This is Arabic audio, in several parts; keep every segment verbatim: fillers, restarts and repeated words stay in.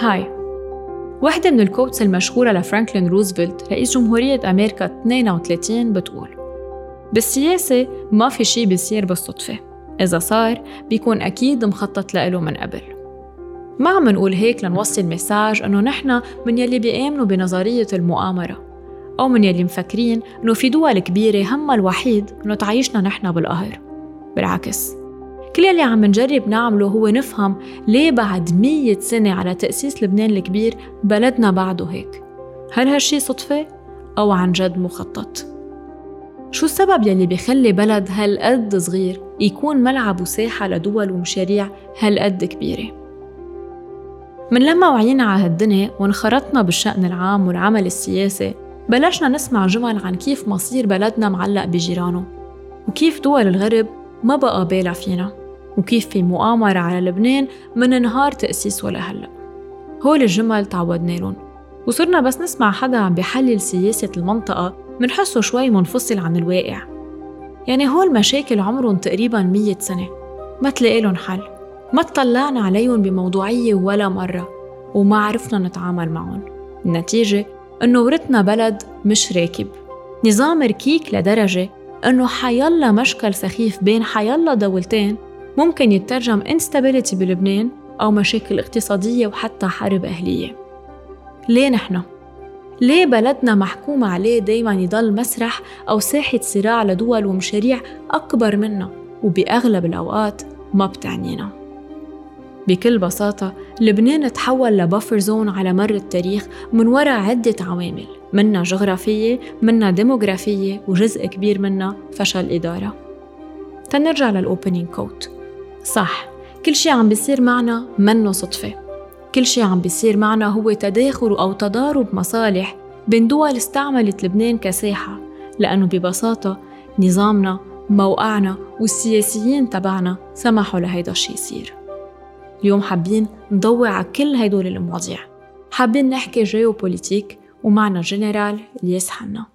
هاي واحدة من الكوتس المشهورة لفرانكلين روزفلت رئيس جمهورية أمريكا اثنين وثلاثين بتقول: بالسياسة ما في شي بيصير بالصدفة، إذا صار بيكون أكيد مخطط لإله من قبل. ما عم نقول هيك لنوصل مساج أنه نحن من يلي بيأمنوا بنظرية المؤامرة، أو من يلي مفكرين أنه في دول كبيرة همها الوحيد أنه تعيشنا نحن بالقهر. بالعكس، كل يلي عم نجرب نعمله هو نفهم ليه بعد مية سنة على تأسيس لبنان الكبير بلدنا بعده هيك. هل هالشي صدفة؟ أو عن جد مخطط؟ شو السبب يلي بيخلي بلد هالقد صغير يكون ملعب وساحة لدول ومشاريع هالقد كبيرة؟ من لما وعينا على هالدنيا وانخرطنا بالشأن العام والعمل السياسي، بلشنا نسمع جمل عن كيف مصير بلدنا معلق بجيرانه، وكيف دول الغرب ما بقى بالع فينا، وكيف في مؤامرة على لبنان من نهار تأسيسه لهلأ. هول الجمل تعودنالن، وصرنا بس نسمع حدا عم بيحلل سياسة المنطقة منحسه شوي منفصل عن الواقع. يعني هول مشاكل عمرهم تقريباً مية سنة ما تلاقيلن حل، ما تطلعنا عليهم بموضوعية ولا مرة، وما عرفنا نتعامل معهم. النتيجة إنه ورثنا بلد مش راكب، نظام ركيك لدرجة إنه حيلا مشكل سخيف بين حيلا دولتين ممكن يترجم instability بلبنان أو مشاكل اقتصادية وحتى حرب أهلية. ليه نحن؟ ليه بلدنا محكوم عليه دايماً يضل مسرح أو ساحة صراع لدول ومشاريع أكبر منا وبأغلب الأوقات ما بتعنينا؟ بكل بساطة، لبنان تحول لبافر زون على مر التاريخ من وراء عدة عوامل، منها جغرافية، منها ديموغرافية، وجزء كبير منها فشل إدارة. تنرجع للأوبنينج كوت. صح، كل شي عم بيصير معنا منه صدفة، كل شي عم بيصير معنا هو تداخل أو تضارب مصالح بين دول استعملت لبنان كساحة، لأنه ببساطة نظامنا، موقعنا، والسياسيين تبعنا سمحوا لهيدا الشي يصير. اليوم حابين نضوي على كل هيدول المواضيع، حابين نحكي جيوبوليتيك، ومعنا الجنرال إلياس حنا.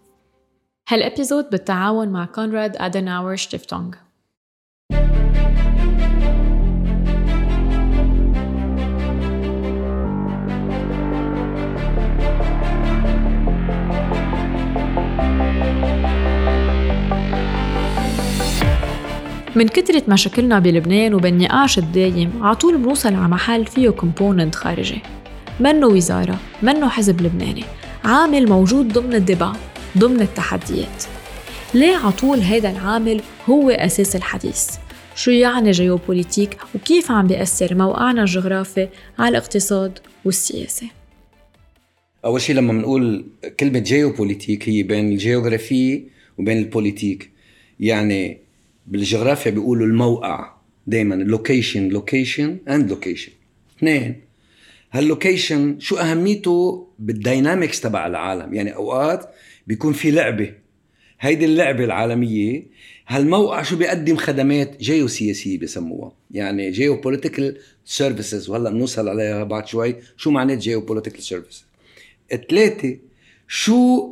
هالابيزود بالتعاون مع كونراد أدناور شتيفتونغ. من كترة مشاكلنا بلبنان وبالنقاش الدايم، عطول بنوصل على محل فيه كومبوننت خارجي، منه وزارة، منه حزب لبناني، عامل موجود ضمن الدبع، ضمن التحديات. ليه عطول هذا العامل هو أساس الحديث؟ شو يعني جيوبوليتيك، وكيف عم بيأثر موقعنا الجغرافي على الاقتصاد والسياسة؟ أول شيء، لما بنقول كلمة جيوبوليتيك هي بين الجيوغرافية وبين البوليتيك. يعني بالجغرافيا بيقولوا الموقع دايماً، اللوكيشن، لوكيشن اند لوكيشن، اثنين. هاللوكيشن شو أهميته بالداينامكس تبع العالم؟ يعني أوقات بيكون في لعبة، هيدي اللعبة العالمية هالموقع شو بيقدم خدمات جيوسياسية بسموها، يعني جيوبوليتيكال سيرفيسز، وهلأ بنوصل عليها بعد شوي شو معنات جيوبوليتيكال سيرفيسز. الثلاثة، شو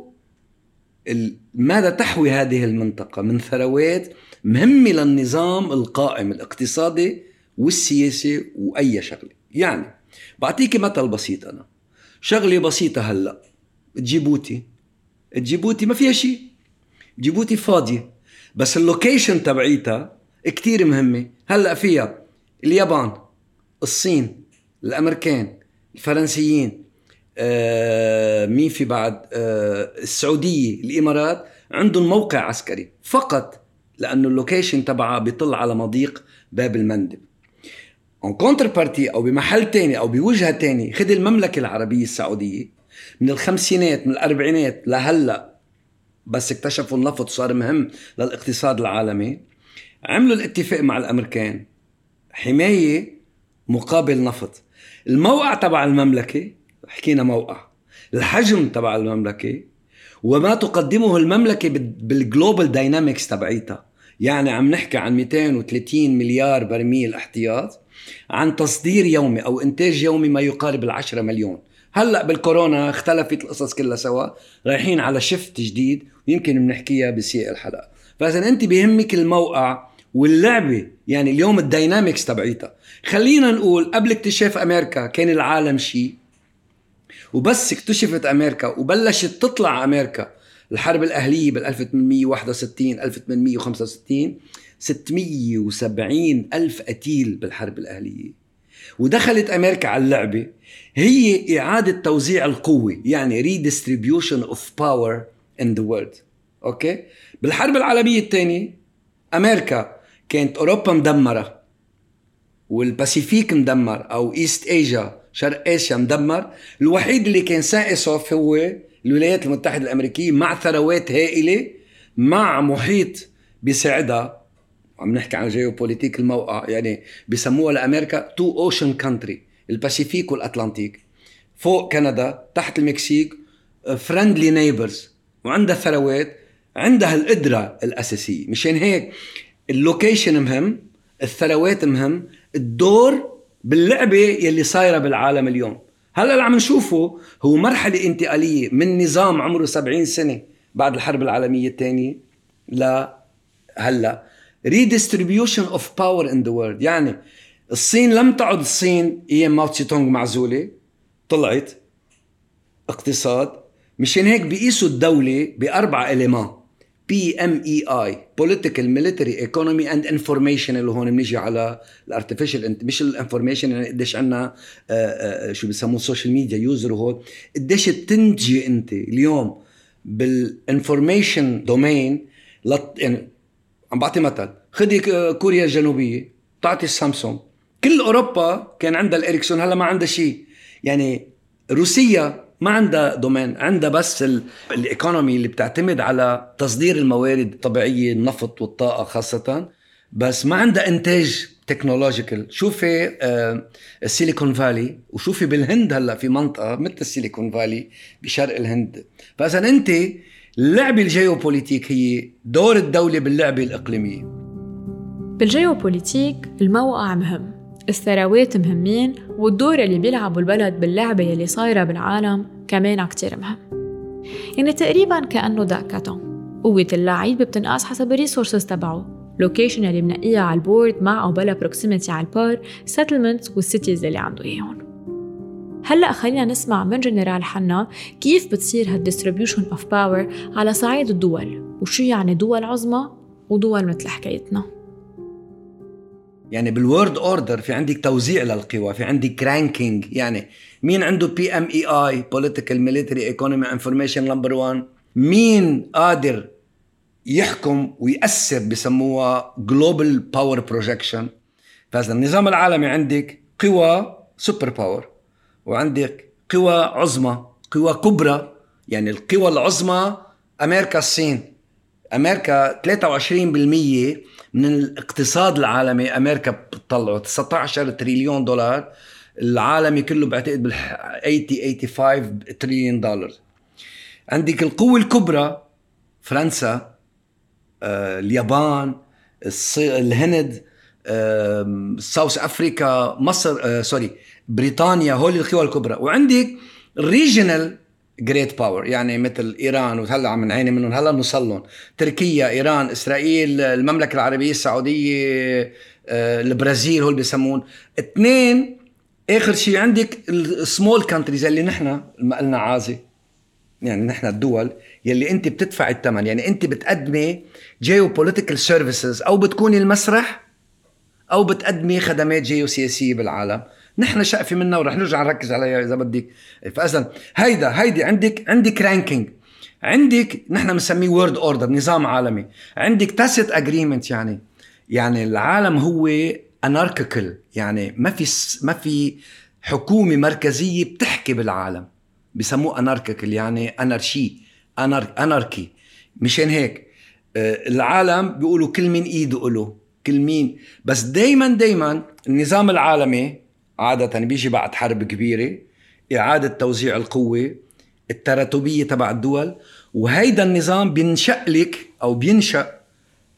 ماذا تحوي هذه المنطقة من ثروات مهمة للنظام القائم الاقتصادي والسياسي وأي شغلة. يعني بعطيك مثل بسيط، أنا شغلة بسيطة هلأ، جيبوتي جيبوتي ما فيها شيء، جيبوتي فاضية، بس اللوكيشن تبعيتها كتير مهمة. هلأ فيها اليابان، الصين، الأمريكان، الفرنسيين، آه مين في بعد، آه السعودية، الإمارات، عندهم موقع عسكري فقط لأنه اللوكيشن تبعها بيطل على مضيق باب المندب. أو كونتر بارتي، أو بمحل تاني أو بوجهة تاني، خد المملكة العربية السعودية من الخمسينات من الأربعينات لهلأ، بس اكتشفوا النفط وصار مهم للاقتصاد العالمي، عملوا الاتفاق مع الأمريكان حماية مقابل نفط. الموقع تبع المملكة، حكينا موقع، الحجم تبع المملكة وما تقدمه المملكة بالجلوبال داينامكس تبعيتها. يعني عم نحكي عن مئتين وثلاثين مليار برميل احتياط، عن تصدير يومي أو إنتاج يومي ما يقارب العشرة مليون. هلأ بالكورونا اختلفت القصص كلها سوا، رايحين على شفت جديد ويمكن بنحكيها بسياق الحلقة. فإذا أنت بيهمك الموقع واللعبة، يعني اليوم الداينامكس تبعيتها. خلينا نقول قبل اكتشاف أمريكا كان العالم شيء، وبس اكتشفت أمريكا وبلشت تطلع أمريكا الحرب الأهلية بالألف وثمانمية وواحد وستين ألف وثمانمية وخمسة وستين ستمية وسبعين ألف قتيل بالحرب الأهلية. ودخلت أمريكا على اللعبة هي إعادة توزيع القوة، يعني redistribution of power in the world. أوكي؟ بالحرب العالمية الثانية أمريكا كانت أوروبا مدمرة والباسيفيك مدمر أو إيست آسيا شرق آسيا مدمر، الوحيد اللي كان سائسه هو الولايات المتحدة الأمريكية مع ثروات هائلة مع محيط بيساعدها. عم نحكي عن جيوبوليتيك الموقع، يعني بيسموها لأمريكا تو أوشن كانتري، الباسيفيك والأطلنطيك، فوق كندا تحت المكسيك، فرندلي نيبرز، وعندها ثروات، عندها القدرة الأساسية. مشان هيك اللوكيشن مهم، الثروات مهم، الدور باللعبة يلي صايرة بالعالم اليوم. هلأ اللي عم نشوفه هو مرحلة انتقالية من نظام عمره سبعين سنة بعد الحرب العالمية الثانية لهلأ redistribution of power in the world. يعني الصين لم تعد الصين هي ماو تسي تونغ معزولة، طلعت اقتصاد. مشان هيك بيقيسوا الدولة بأربعة إلمان بي إم إي آي Political, Military, Economy and Information، اللي هون منيجي على الارتفيشال، مش الانفورميشن، يعني قديش عنا شو بيسموه سوشيال ميديا يوزر، هون قديش بتنتجي انت اليوم بالانفورميشن دومين. يعني عم بعطي مثل، خدي كوريا الجنوبية بتعطي سامسونج، كل أوروبا كان عندها الإريكسون، هلا ما عندها شيء. يعني روسيا ما عندها دومين، عندها بس الإيكونومي اللي بتعتمد على تصدير الموارد الطبيعية، النفط والطاقة خاصة، بس ما عندها إنتاج تكنولوجيكال. شوفي السيليكون فالي، وشوفي بالهند هلأ في منطقة مثل السيليكون فالي بشرق الهند. فإذا أنت اللعبة الجيوبوليتيك هي دور الدولة باللعبة الإقليمية. بالجيوبوليتيك الموقع مهم، الثروات مهمين، والدور اللي بيلعبوا البلد باللعبة يلي صايرة بالعالم كمان كتير مهم. يعني تقريباً كأنه داكاتون، قوة اللعيب بتنقاس حسب الريسورسز تبعه، لوكيشن اللي منقيها على البورد مع أو بلا بروكسيميتي على البار، سيتلمنت والسيتيز اللي عنده إياهم. هلأ خلينا نسمع من جنرال حنا كيف بتصير هالديستريبيوشن أوف باور على صعيد الدول، وشو يعني دول عظمى ودول مثل حكايتنا. يعني بالورد أوردر في عندك توزيع للقوى، في عندك رانكينج، يعني مين عنده بي ام اي اي Political, Military, Economy, Information number one، مين قادر يحكم ويأثر، بسموها Global Power Projection. فهذا النظام العالمي عندك قوى سوبر باور، وعندك قوى عظمى، قوى كبرى. يعني القوى العظمى أمريكا الصين، أمريكا ثلاثة وعشرين بالمية من الاقتصاد العالمي أمريكا بتطلعه، تسعة عشر تريليون دولار، العالمي كله بعتقد بال ثمانين خمسة وثمانين تريليون دولار. عندك القوة الكبرى فرنسا، آه، اليابان، الهند، آه، ساوث أفريكا، مصر، آه، سوري بريطانيا، هول القوى الكبرى. وعندك الريجنال جريت باور، يعني مثل إيران، وهلا عم نعاني منهم، هلا نوصلهم، تركيا، إيران، إسرائيل، المملكة العربية السعودية، البرازيل، هول بيسمون اثنين. آخر شيء عندك السمول كانتريز اللي نحن مقلنا عازي، يعني نحن الدول يلي أنت بتدفع الثمن، يعني أنت بتقدمي جيوبوليتيكال سيرفيسز، أو بتكوني المسرح، أو بتقدمي خدمات جيوسياسية بالعالم. نحن شقفة منها ورح نرجع نركز عليها إذا بدك. فأصلا هيدا هيدي عندك عندك رانكينج، عندك نحن بنسميه وورد أوردر، نظام عالمي، عندك تاسيت أجريمنت، يعني يعني العالم هو أناركيكال، يعني ما في ما في حكومة مركزية بتحكي بالعالم، بسموه أناركيكال، يعني أنارشي، أنار أناركي. مشان هيك العالم بيقولوا كل من إيده له، كل مين، بس دايما دايما النظام العالمي عادة بيجي بعد حرب كبيرة، إعادة توزيع القوة، التراتبية تبع الدول، وهيدا النظام بينشأ لك أو بينشأ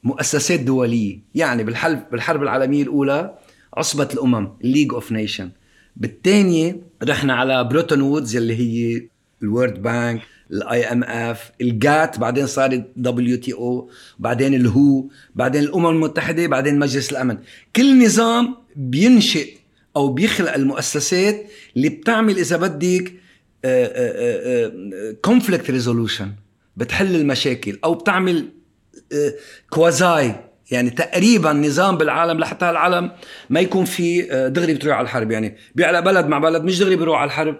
مؤسسات دولية. يعني بالحرب العالمية الأولى عصبة الأمم League of Nations، بالتانية رحنا على بروتون وودز اللي هي الورد بانك، الاي ام اف، الجات، بعدين صارت دبليو تي او، بعدين الهو، بعدين الامم المتحده، بعدين مجلس الامن. كل نظام بينشئ او بيخلق المؤسسات اللي بتعمل اذا بدك conflict resolution، بتحل المشاكل أو بتعمل كوازاي يعني تقريبا نظام بالعالم لحتى العالم ما يكون في دغري بتروح على الحرب. يعني بيعلى بلد مع بلد مش دغري بيروح على الحرب،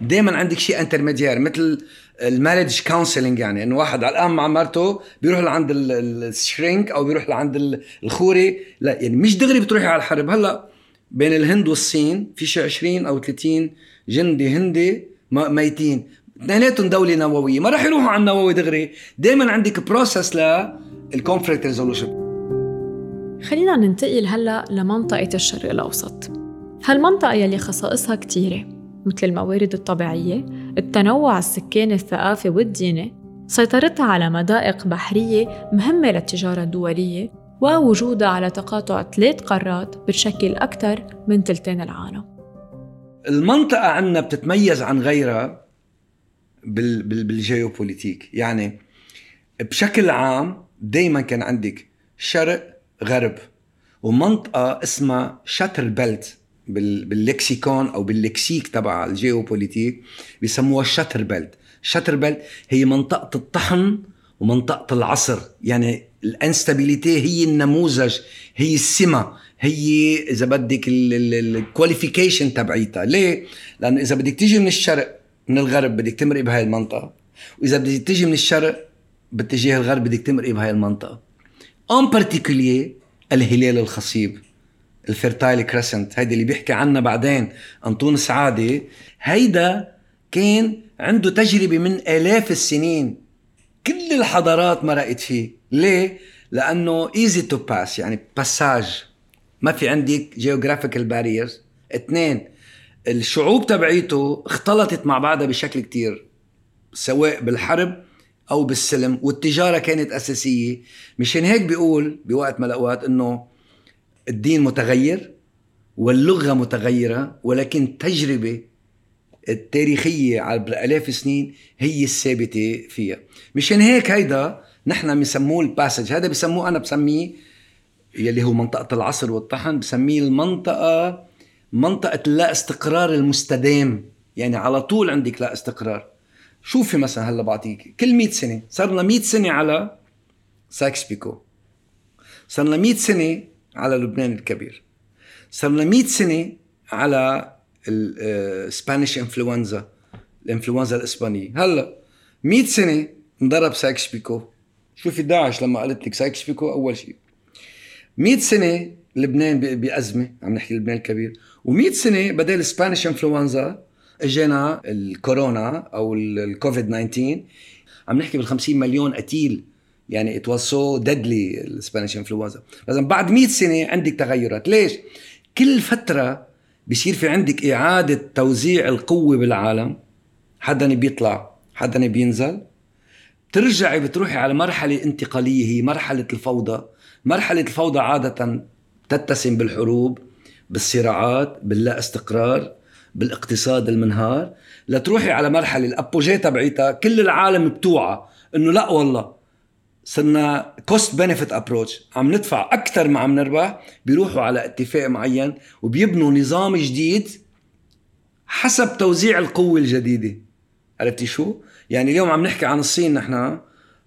دايما عندك شيء انترميديار مثل الماريج كونسلينج، يعني انه واحد على الام مع مرته بيروح لعند الشرينك او بيروح لعند الخوري، لا يعني مش دغري بتروحي على الحرب. هلا بين الهند والصين في شي عشرين او ثلاثين جندي هندي ميتين، اثنيناتهم دوله نوويه، ما راح يروحوا على النووي دغري. دايما عندك بروسس للكونفليكت ريزولوشن. خلينا ننتقل هلا لمنطقه الشرق الاوسط، هالمنطقه يلي خصائصها كثيره مثل الموارد الطبيعية، التنوع السكاني الثقافي والديني، سيطرتها على مضائق بحرية مهمة للتجارة الدولية، ووجودها على تقاطع ثلاث قارات بتشكل أكثر من ثلثين العالم. المنطقة عنا بتتميز عن غيرها بالجيوبوليتيك، يعني بشكل عام دايما كان عندك شرق غرب، ومنطقة اسمها شاتر بيلت باللكسيكون أو باللكسيك تبع الجيوبوليتيك بيسموها الشاتر بيلت. الشاتر بيلت هي منطقة الطحن ومنطقة العصر، يعني الانستابيليتي هي النموذج، هي السمة، هي إذا بدك الكواليفيكيشن تبعيتها. ليه؟ لأنه إذا بدك تيجي من الشرق من الغرب بدك تمرق بهاي المنطقة، وإذا بدك تيجي من الشرق باتجاه الغرب بدك تمرق بهاي المنطقة. أون بارتيكولي الهلال الخصيب الفيرتايل كريسنت، هيدا اللي بيحكي عنه بعدين أنطون سعادي، هيدا كان عنده تجربة من آلاف السنين، كل الحضارات مرقت فيه. ليه؟ لأنه easy to pass، يعني باساج، ما في عندك geographical barriers. اثنين، الشعوب تبعيته اختلطت مع بعضها بشكل كتير سواء بالحرب أو بالسلم، والتجارة كانت أساسية. مشان هيك بيقول بوقت من الأوقات إنه الدين متغير واللغة متغيرة، ولكن التجربة التاريخية على آلاف السنين هي الثابتة فيها. مشان هيك هيدا نحن بنسموه الباسج، هذا بسموه، أنا بسميه يلي هو منطقة العصر والطحن، بسميه المنطقة منطقة لا استقرار المستدام، يعني على طول عندك لا استقرار. شوفي مثلا هلا بعطيك، كل مئة سنة صار لنا مئة سنة على سايكس-بيكو، صار لنا مئة سنة على لبنان الكبير، صار لنا مئة سنة على السبانيش انفلونزا، الانفلونزا الإسبانية. هلا مئة سنة انضرب سايكس-بيكو. شوفي داعش لما قالت لك سايكس-بيكو أول شيء، مئة سنة لبنان بأزمة، عم نحكي لبنان الكبير، ومئة سنة بدل السبانيش انفلونزا اجينا الكورونا أو الكوفيد تسعة عشر، عم نحكي بالخمسين مليون قتيل، يعني it was so deadly السبانيش انفلونزا. لازم بعد مئة سنة عندك تغيرات. ليش؟ كل فترة بيصير في عندك إعادة توزيع القوة بالعالم، حداً بيطلع حداً بينزل، بترجعي بتروحي على مرحلة انتقالية، هي مرحلة الفوضى. مرحلة الفوضى عادة تتسم بالحروب، بالصراعات، باللا استقرار، بالاقتصاد المنهار، لتروحي على مرحلة الأبوجي تبعيتها كل العالم بتوعى إنه لا والله صرنا كوست بنفيت ابروتش، عم ندفع اكثر ما عم نربح. بيروحوا على اتفاق معين وبيبنوا نظام جديد حسب توزيع القوه الجديده. عرفتي شو يعني؟ اليوم عم نحكي عن الصين، نحن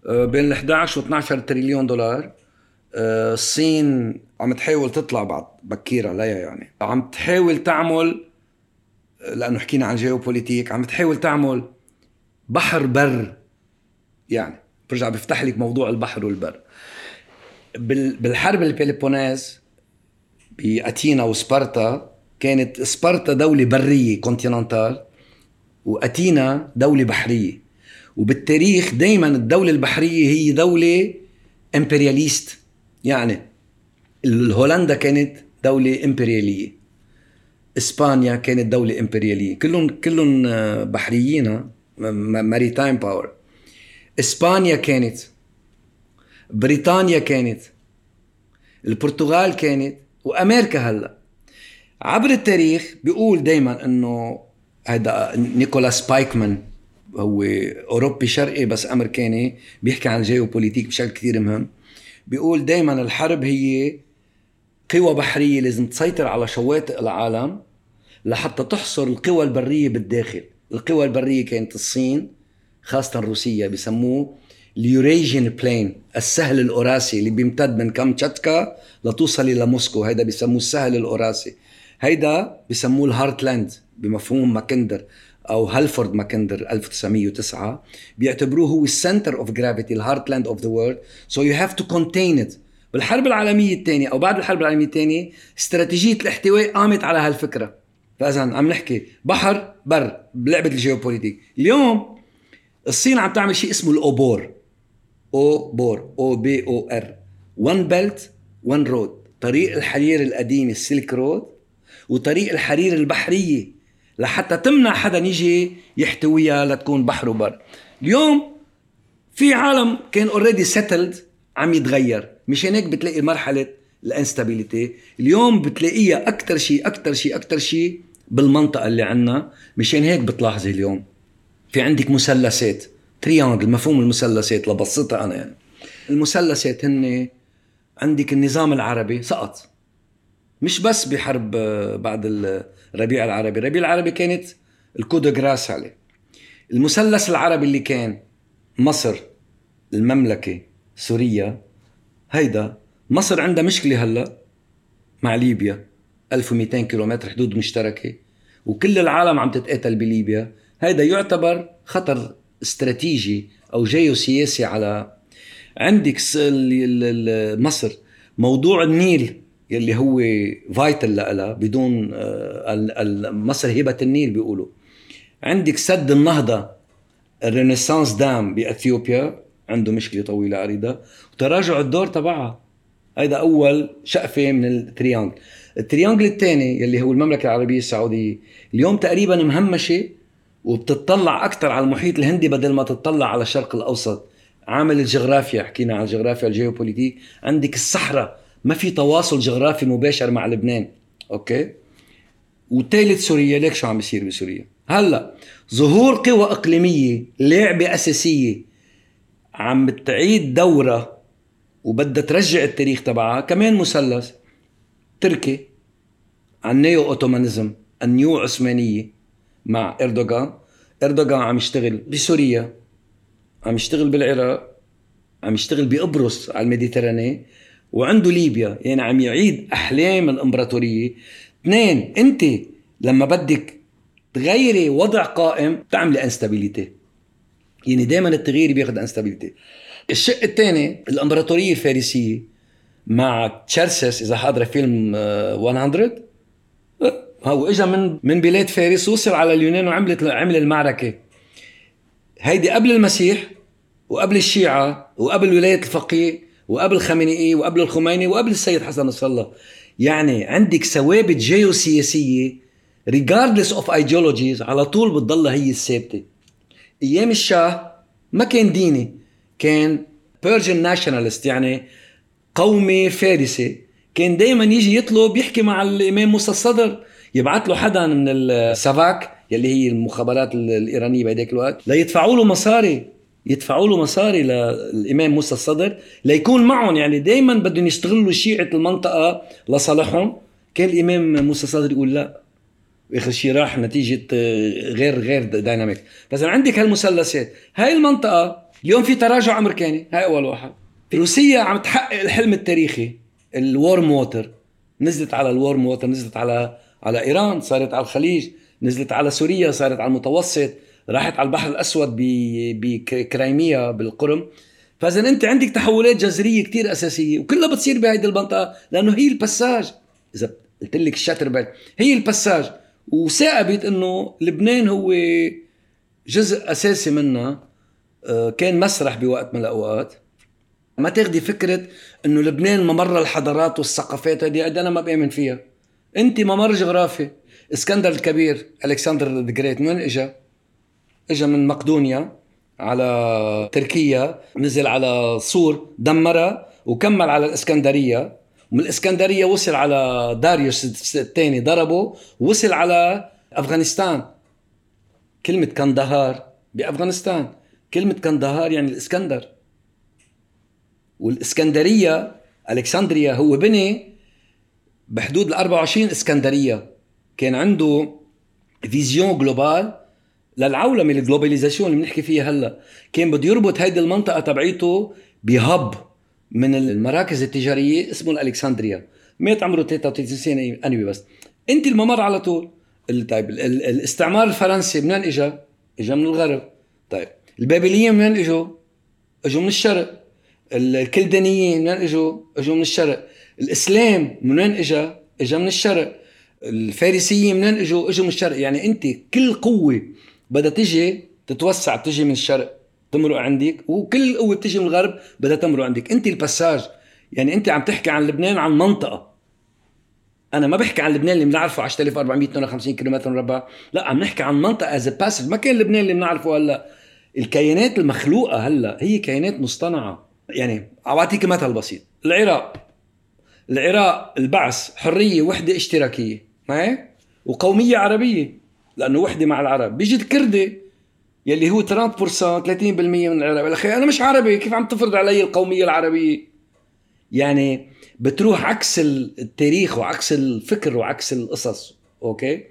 بين إحدى عشر واثني عشر تريليون دولار. الصين عم تحاول تطلع بعد بكيره ليا، يعني عم تحاول تعمل، لانه حكينا عن جيوبوليتيك، عم تحاول تعمل بحر بر، يعني برجع بفتح لك موضوع البحر والبر. بالحرب البيليبونيز بأتينا وسبارتا، كانت سبارتا دولة برية كونتيننتال، وأتينا دولة بحرية، وبالتاريخ دايما الدولة البحرية هي دولة امبرياليست، يعني الهولندا كانت دولة امبريالية، إسبانيا كانت دولة امبريالية، كلهم كلهم بحريين، ماريتايم باور. إسبانيا كانت، بريطانيا كانت، البرتغال كانت، وأمريكا. هلأ عبر التاريخ بيقول دايما أنه هذا نيكولاس بايكمان، هو أوروبي شرقي بس أمريكاني، بيحكي عن الجيوبوليتيك بشكل كثير مهم. بيقول دايما الحرب هي قوى بحرية لازم تسيطر على شواطئ العالم لحتى تحصر القوى البرية بالداخل، القوى البرية كانت الصين خاصة روسيا، بسموه اليوريجين بلين، السهل الأوراسي اللي بيمتد من كامتشاتكا لتوصل إلى موسكو، هيدا بيسموه السهل الأوراسي. هيدا بيسموه الهارتلاند بمفهوم ماكندر أو هالفورد ماكندر ألف وتسعمية وتسعة، بيعتبروه هو السنتر أوف جرافيتي، الهارتلاند أوف ذا وورلد، so you have to contain it. بالحرب العالمية الثانية أو بعد الحرب العالمية الثانية استراتيجية الاحتواء قامت على هالفكرة. فإذا عم نحكي بحر بر بلعبة الجيوبوليتيك. اليوم الصين عم تعمل شيء اسمه الأوبور، أو بور أو بي أو آر، وان بيلت وان رود، طريق الحرير القديم السلك رود وطريق الحرير البحرية لحتى تمنع حدا يجي يحتويها لتكون بحر وبر. اليوم في عالم كان already settled عم يتغير، مشان هيك بتلاقي مرحلة الانستابيليتي اليوم بتلاقيها أكتر شيء أكتر شيء أكتر شيء بالمنطقة اللي عنا. مشان هيك بتلاحظي اليوم في عندك مثلثات، تريانجل، مفهوم المثلثات لبسطها أنا يعني. المثلثات هن عندك النظام العربي سقط، مش بس بحرب بعد الربيع العربي، الربيع العربي كانت الكودو غراس عليه. المثلث العربي اللي كان مصر، المملكة، سوريا، هيدا مصر عندها مشكلة هلأ مع ليبيا، ألف ومئتين كيلومتر حدود مشتركة وكل العالم عم تتقاتل بليبيا. هيدا يعتبر خطر استراتيجي أو جيوسياسي على عندك مصر. موضوع النيل يلي هو فايتل لها، بدون مصر هبة النيل بيقولوا. عندك سد النهضة الرينيسانس دام بأثيوبيا عنده مشكلة طويلة عريضة، وتراجع الدور تبعها. هيدا أول شقفة من التريانجل. التريانجل الثاني يلي هو المملكة العربية السعودية اليوم تقريبا مهمشة وبتطلع أكتر على المحيط الهندي بدل ما تطلع على الشرق الأوسط. عامل الجغرافيا، حكينا على الجغرافيا الجيوبوليتيك. عندك الصحراء ما في تواصل جغرافي مباشر مع لبنان، أوكي. وثالث سوريا، ليك شو عم بيصير بسوريا هلأ؟ ظهور قوى إقليمية لاعبة أساسية عم بتعيد دورة وبدها ترجع التاريخ تبعها. كمان مثلث تركي النيو أوتومانيزم، النيو عثمانية مع إردوغان. إردوغان عم يشتغل بسوريا، عم يشتغل بالعراق، عم يشتغل بقبرص على الميديتراني، وعنده ليبيا. يعني عم يعيد أحلام الإمبراطورية. اثنين، أنت لما بدك تغيري وضع قائم تعمل انستابيليتي، يعني دائما التغيير بياخد انستابيليتي. الشق الثاني الإمبراطورية الفارسية مع تشرسس، إذا حضر فيلم مية هو إجا من من بلاد فارس وصل على اليونان وعملت عمل المعركة هيدي قبل المسيح وقبل الشيعة وقبل ولاية الفقيه وقبل خامنئي وقبل الخميني وقبل السيد حسن نصر الله. يعني عندك ثوابت جيوسياسية regardless of ideologies على طول بتضلها هي الثابتة. أيام الشاه ما كان ديني، كان Persian nationalist، يعني قومي فارسي. كان دايما يجي يطلب يحكي مع الإمام موسى الصدر، يبعث له حدا من السافاك يلي هي المخابرات الإيرانية بهداك الوقت، ليدفعوا له مصاري، يدفعوا له مصاري للإمام موسى الصدر ليكون معهم. يعني دايما بدهم يشتغلوا شيعة المنطقة لصالحهم. كان الإمام موسى الصدر يقول لا، وآخر شيء راح نتيجة غير غير دايناميك. بس عندك هالمثلثات. هاي المنطقة اليوم في تراجع أمريكاني، هاي أول واحد. روسيا عم تحقق الحلم التاريخي الوارم ووتر، نزلت على الوارم ووتر، نزلت على على إيران، صارت على الخليج، نزلت على سوريا، صارت على المتوسط، راحت على البحر الأسود بكرايميا بالقرم. فإذا أنت عندك تحولات جذرية كتير أساسية وكلها بتصير بهيدي المنطقة، لأنه هي البساج. إذا قلت لك الشاتر بيل هي البساج، وثابت أنه لبنان هو جزء أساسي منها. كان مسرح بوقت من الأوقات. ما تاخدي فكرة أنه لبنان ممر الحضارات والثقافات، هذه أنا ما بأمن فيها. أنت ممر جغرافي. اسكندر الكبير، ألكسندر الجريت، من إجا؟ إجا من مقدونيا على تركيا، نزل على صور دمرها وكمل على الإسكندرية، ومن الإسكندرية وصل على داريوس الثاني ضربه، وصل على أفغانستان. كلمة كندهار بأفغانستان، كلمة كندهار يعني الإسكندر. والإسكندرية ألكسندريا هو بني بحدود الأربعة وعشرين إسكندرية. كان عنده فيزيون جلوبال للعولمه الجلوباليزيشن اللي بنحكي فيها هلا، كان بده يربط هيدي المنطقه تبعيته بهب من المراكز التجاريه اسمه الالكسندريا، مات عمره ثلاثة وثلاثين سنه انوي. بس انت الممر على طول. طيب الاستعمار الفرنسي منين اجا؟ اجا من الغرب. طيب البابليين منين اجوا؟ اجوا من الشرق. الكلدانيين منين اجوا؟ اجوا من الشرق. الاسلام منين اجا؟ اجا من الشرق. الفارسيين منين اجوا؟ اجوا من الشرق. يعني انت كل قوه بدها تجي تتوسع بتجي من الشرق تمرق عندك، وكل قوه بتجي من الغرب بدها تمرق عندك. انت الباساج. يعني انت عم تحكي عن لبنان، عن منطقه. انا ما بحكي عن لبنان اللي بنعرفه عشرة آلاف وأربعمية واثنين وخمسين كيلومتر مربع، لا، عم نحكي عن منطقه از باسج. ما كان لبنان اللي بنعرفه هلا. الكيانات المخلوقه هلا هي كيانات مصطنعه. يعني اعطيك مثل بسيط، العراق العراق البعث حريه وحده اشتراكيه، ما وقوميه عربيه لانه وحده مع العرب. بيجي الكردي يلي هو ثلاثين بالمية ثلاثين بالمية من العرب، الاخي انا مش عربي، كيف عم تفرض علي القوميه العربيه؟ يعني بتروح عكس التاريخ وعكس الفكر وعكس القصص. اوكي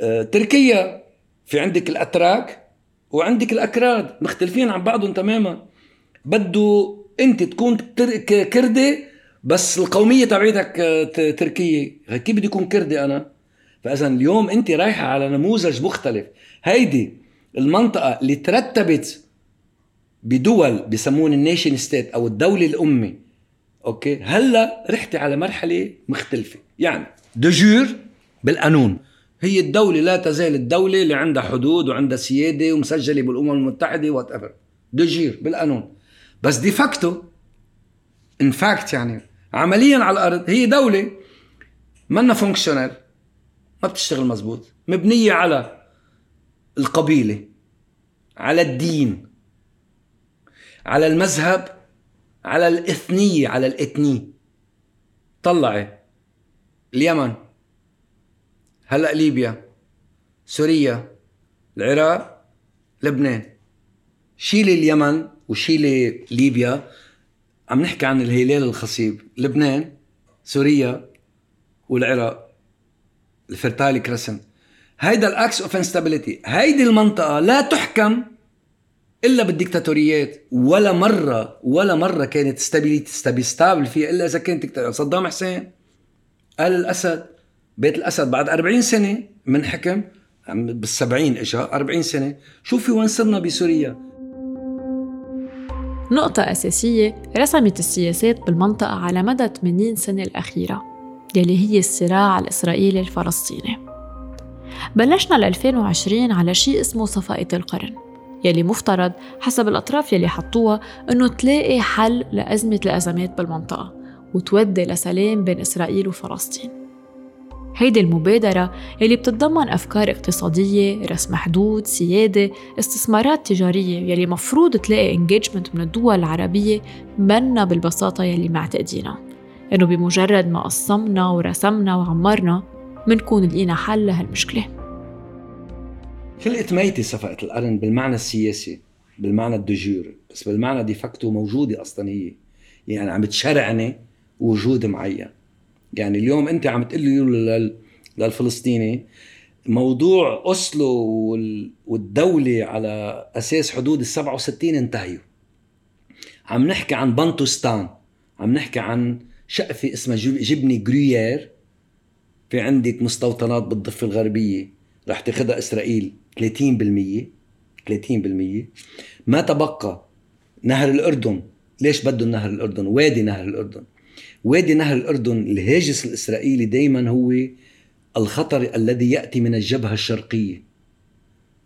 أه، تركيا في عندك الاتراك وعندك الاكراد مختلفين عن بعضهم تماما. بده انت تكون كردي بس القوميه تبعتك تركيه، كيف بدي يكون كردي انا؟ فاذا اليوم انت رايحه على نموذج مختلف. هيدي المنطقه اللي ترتبت بدول بسمون النيشن ستيت او الدوله الامه. اوكي هلا رحتي على مرحله مختلفه. يعني دجور بالقانون هي الدوله، لا تزال الدوله اللي عندها حدود وعندها سياده ومسجله بالامم المتحده وات ايفر، دجور بالقانون. بس دي فاكتو ان فاكت يعني عمليا على الارض هي دوله مانا فانكشنال، ما بتشتغل مزبوط، مبنيه على القبيله، على الدين، على المذهب، على الاثنيه، على الاثني. طلعي اليمن، هلا ليبيا، سوريا، العراق، لبنان. شيلي اليمن وشيلي ليبيا، عم نحكي عن الهلال الخصيب. لبنان، سوريا، والعراق، الفيرتايل كريسنت. هيدا الاكس اوف انستابيليتي. هيدي المنطقه لا تحكم الا بالديكتاتوريات. ولا مره ولا مره كانت ستابيليتي ستابل فيها الا اذا كانت ديكتاتور. صدام حسين، آل الاسد، بيت الاسد بعد أربعين سنه من حكم، بالسبعين اجا أربعين سنه. شوفي وين صرنا بسوريا. نقطه اساسيه رسمت السياسات بالمنطقه على مدى ثمانين سنه الاخيره يلي هي الصراع الاسرائيلي الفلسطيني. بلشنا ألفين وعشرين على شيء اسمه صفقه القرن يلي مفترض حسب الأطراف يلي حطوها أنه تلاقي حل لأزمة الأزمات بالمنطقة وتودي لسلام بين إسرائيل وفلسطين. هيدي المبادرة يلي بتتضمن أفكار اقتصادية، رسم حدود، سيادة، استثمارات تجارية يلي مفروض تلاقي انجيجمنت من الدول العربية منا بالبساطة يلي معتقدينها أنه بمجرد ما قسمنا ورسمنا وعمرنا منكون لقينا حل لهالمشكلة. خلقت ميتة صفقة القرن بالمعنى السياسي، بالمعنى الدجور، بس بالمعنى دي فاكتو موجودة أصلاً هي. يعني عم تشرعني وجود معين. يعني اليوم أنت عم تقلي للفلسطيني موضوع أسلو والدولة على أساس حدود السبعة وستين انتهيوا. عم نحكي عن بنتوستان، عم نحكي عن شقفة اسمها جبني جرويير، في عندك مستوطنات بالضفة الغربية رح تاخدها إسرائيل ثلاثين بالمية ثلاثين بالمية. ما تبقى نهر الأردن. ليش بدهم نهر الأردن؟ وادي نهر الأردن وادي نهر الأردن الهاجس الإسرائيلي دايما هو الخطر الذي يأتي من الجبهة الشرقية.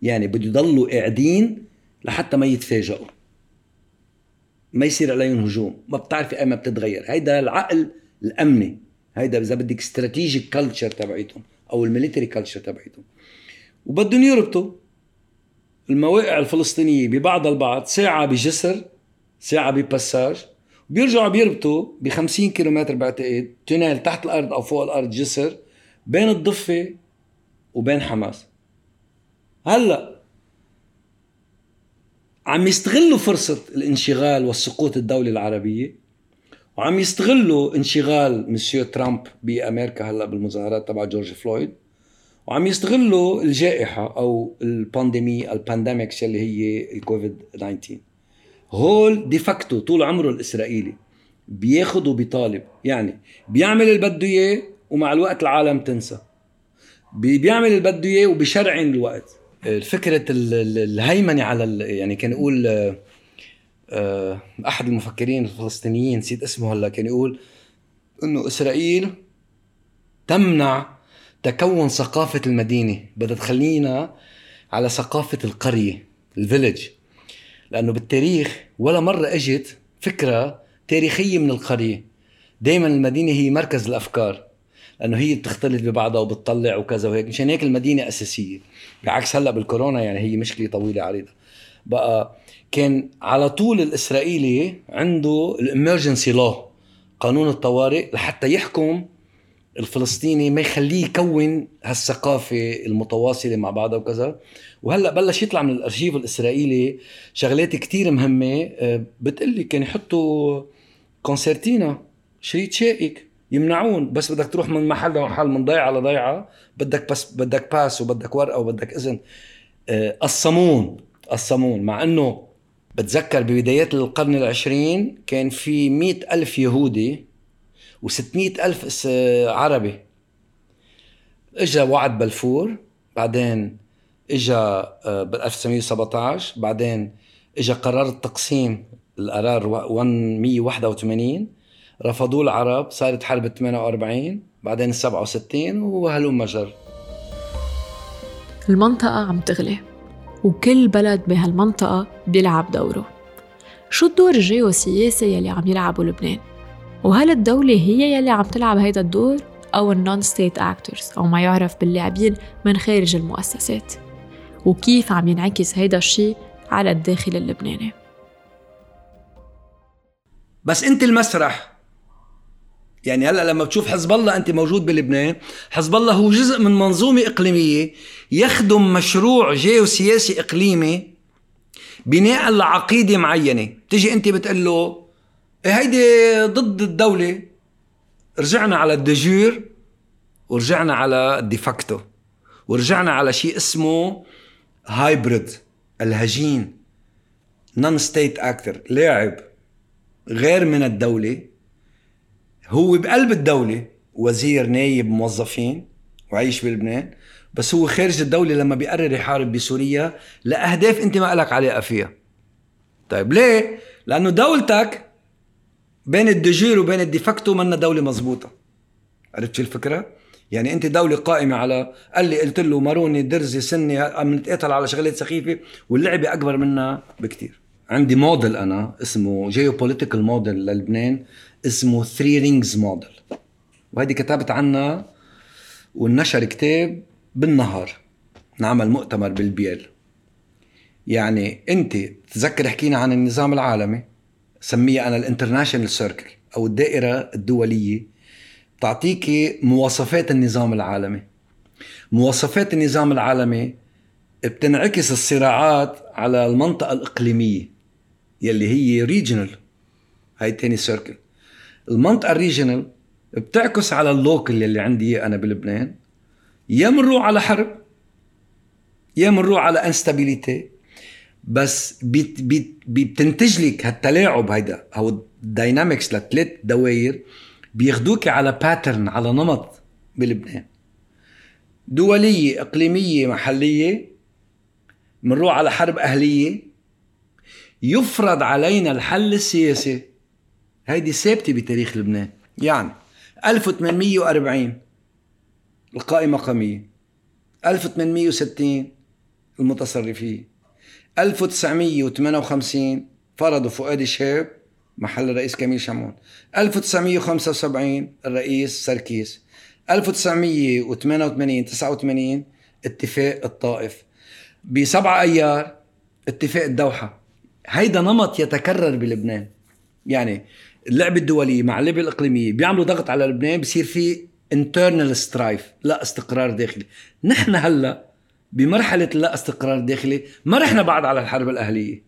يعني بده يضلوا قاعدين لحتى ما يتفاجئوا، ما يصير عليهم هجوم. ما بتعرفي ما بتتغير. هيدا العقل الأمني، هيدا إذا بدك استراتيجيك كالتشر تبعيتهم أو الميليتري كالتشر تبعيتهم. وبدهم يربطوا المواقع الفلسطينية ببعض البعض، ساعة بجسر، ساعة ببساج، وبيرجعوا بيربطوا بخمسين كيلومتر بعتقد تونيل تحت الأرض أو فوق الأرض، جسر بين الضفة وبين حماس. هلأ عم يستغلوا فرصة الانشغال والسقوط الدولة العربية، وعم يستغلوا انشغال مسيو ترامب بأمريكا هلأ بالمظاهرات تبع جورج فلويد، وعم يستغلوا الجائحة أو البانديمي البانديميكس اللي هي الكوفيد تسعة عشر. هول ديفاكتو طول عمره الإسرائيلي بياخد وبيطالب، يعني بيعمل البدو إياه ومع الوقت العالم تنسى، بيعمل البدو إياه وبيشرعن الوقت. الفكرة الهيمنة على يعني كان يقول أحد المفكرين الفلسطينيين نسيت اسمه هلا، كان يقول إنه إسرائيل تمنع تكون ثقافة المدينة، بدها تخلينا على ثقافة القرية الفيلج، لأنه بالتاريخ ولا مرة أجت فكرة تاريخية من القرية، دايما المدينة هي مركز الأفكار لأنه هي بتختلط ببعضها وبتطلع وكذا وهيك، مشان هيك المدينة أساسية، بعكس هلأ بالكورونا يعني هي مشكلة طويلة عريضة. بقى كان على طول الإسرائيلي عنده الإمرجنسي لو، قانون الطوارئ، لحتى يحكم الفلسطيني ما يخليه يكون هالثقافة المتواصلة مع بعضها وكذا. وهلأ بلش يطلع من الأرشيف الإسرائيلي شغلات كتير مهمة، بتقلي كان يحطوا كونسرتينا شريط شائك يمنعون، بس بدك تروح من محل لمحل من ضيعة لضيعة بدك بس بدك باس وبدك ورقة وبدك إذن. قصمون قصمون مع أنه بتذكر ببدايات القرن العشرين كان في مئة ألف يهودي وستمئة ألف عربي. إجا وعد بلفور، بعدين إجا بالألف وتسعمئة وسبعة عشر، بعدين إجا قرار التقسيم القرار مئة وواحد وثمانين، رفضوه العرب، صارت حرب ثمانية وأربعين، بعدين سبعة وستين وهلوم مجر. المنطقة عم تغلي وكل بلد بهالمنطقة بيلعب دوره. شو الدور الجيوسياسي يلي عم يلعبه لبنان؟ وهل الدولة هي يلي عم تلعب هيدا الدور أو النون ستيت أكتورز أو ما يعرف باللاعبين من خارج المؤسسات؟ وكيف عم ينعكس هيدا الشيء على الداخل اللبناني؟ بس أنت المسرح، يعني هلأ لما بتشوف حزب الله أنت موجود بلبنان، حزب الله هو جزء من منظومة إقليمية يخدم مشروع جيوسياسي إقليمي بناء لعقيدة معينة. تجي أنت بتقول له هيدي ضد الدولة، رجعنا على الدجور ورجعنا على الديفاكتو ورجعنا على شيء اسمه هايبرد، الهجين، نون ستيت اكتر، لاعب غير من الدولة هو بقلب الدولة، وزير، نايب، موظفين وعايش بلبنان، بس هو خارج الدولة لما بيقرر يحارب بسوريا لأهداف انت ما قلك عليها فيها. طيب ليه؟ لأنه دولتك بين الدجير وبين الديفاكتو منا دولة مزبوطة. عرفت الفكرة؟ يعني انت دولة قائمة على قال لي قلت له ماروني درزي سني منتقتل على شغلات سخيفة واللعبة أكبر منها بكتير. عندي موديل أنا اسمه جيوبوليتيكال موديل للبنان اسمه ثري رينجز موديل، وهيدي كتبت عنها والنشر كتاب بالنهار، نعمل مؤتمر بالبيال. يعني انت تذكر حكينا عن النظام العالمي، سميها أنا الانترناشنال سيركل أو الدائرة الدولية، تعطيك مواصفات النظام العالمي. مواصفات النظام العالمي بتنعكس الصراعات على المنطقة الإقليمية يلي هي ريجينال، هاي تاني سيركل. المنطقة الريجينال بتعكس على اللوكل يلي عندي أنا بلبنان، يمروا على حرب يمروا على انستابيليتي، بس بيت بيت بتنتج لك هالتلاعب هيدا او الداينامكس لثلاث دوائر بياخدوك على باترن، على نمط بلبنان، دوليه اقليميه محليه، منروح على حرب اهليه، يفرض علينا الحل السياسي. هيدي ثابته بتاريخ لبنان. يعني ألف وثمانمئة وأربعين القائمه قميه، ألف وثمانمئة وستين المتصرفيه، ألف وتسعمئة وثمانية وخمسين فرضوا فؤاد شهاب محل الرئيس كميل شمعون، ألف وتسعمئة وخمسة وسبعين الرئيس سركيس، ألف وتسعمئة وثمانية وثمانين تسعة وثمانين اتفاق الطائف، بسبعة أيار اتفاق الدوحة. هيدا نمط يتكرر بلبنان، يعني اللعبة الدولية مع اللعبة الإقليمية بيعملوا ضغط على لبنان، بصير فيه internal strife، لا استقرار داخلي. نحن هلأ بمرحلة لا استقرار داخلي، ما رحنا بعد على الحرب الأهلية.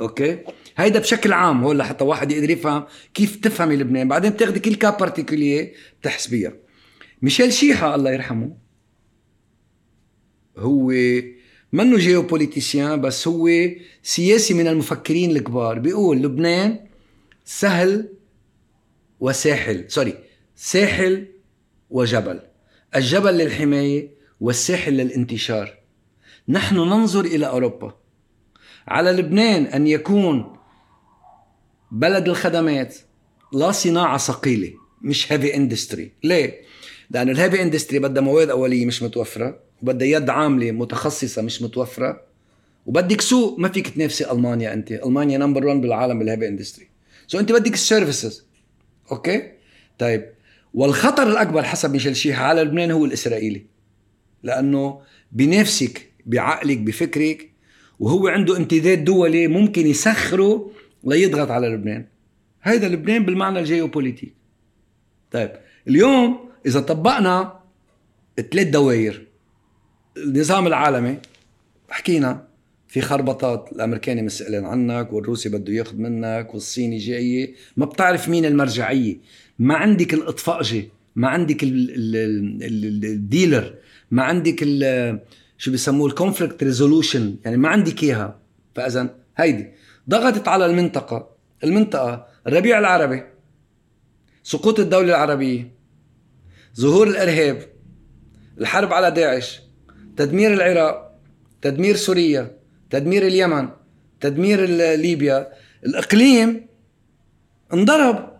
أوكي، هيدا بشكل عام هو لحتى واحد يقدر يفهم كيف تفهمي لبنان. بعدين بتاخدي كل كاب بارتيكولية بتحسبيها. ميشيل شيحة الله يرحمه هو منه جيوبوليتيسيان بس هو سياسي من المفكرين الكبار، بيقول لبنان سهل وساحل، سوري ساحل وجبل، الجبل للحماية والساحل للانتشار. نحن ننظر إلى أوروبا، على لبنان أن يكون بلد الخدمات لا صناعة ثقيلة، مش هيفي اندستري. ليه؟ لأنه الهيفي اندستري بدها مواد أولية مش متوفرة، وبدها يد عاملة متخصصة مش متوفرة، وبدك سوق. ما فيك تنافسي ألمانيا، أنت ألمانيا نمبر وان بالعالم بالهيفي اندستري، سو أنت بدك السيرفيسز. أوكي؟ طيب والخطر الأكبر حسب ميشيل شيحة على لبنان هو الإسرائيلي، لأنه بنفسك بعقلك بفكرك، وهو عنده امتداد دولي ممكن يسخره ليضغط على لبنان. هيدا لبنان بالمعنى الجيوبوليتيك. طيب اليوم إذا طبقنا ثلاث دوائر، النظام العالمي حكينا في خربطات، الأمريكاني مسئلين عنك، والروسي بده ياخد منك، والصيني جاي، ما بتعرف مين المرجعية، ما عندك الإطفاءجي، ما عندك الديلر، ما عندك شو بيسموه الكونفليكت ريزولوشن، يعني ما عندك إياها. فإذا هيدي ضغطت على المنطقة، المنطقة الربيع العربي، سقوط الدولة العربية، ظهور الإرهاب، الحرب على داعش، تدمير العراق، تدمير سوريا، تدمير اليمن، تدمير ليبيا. الإقليم انضرب،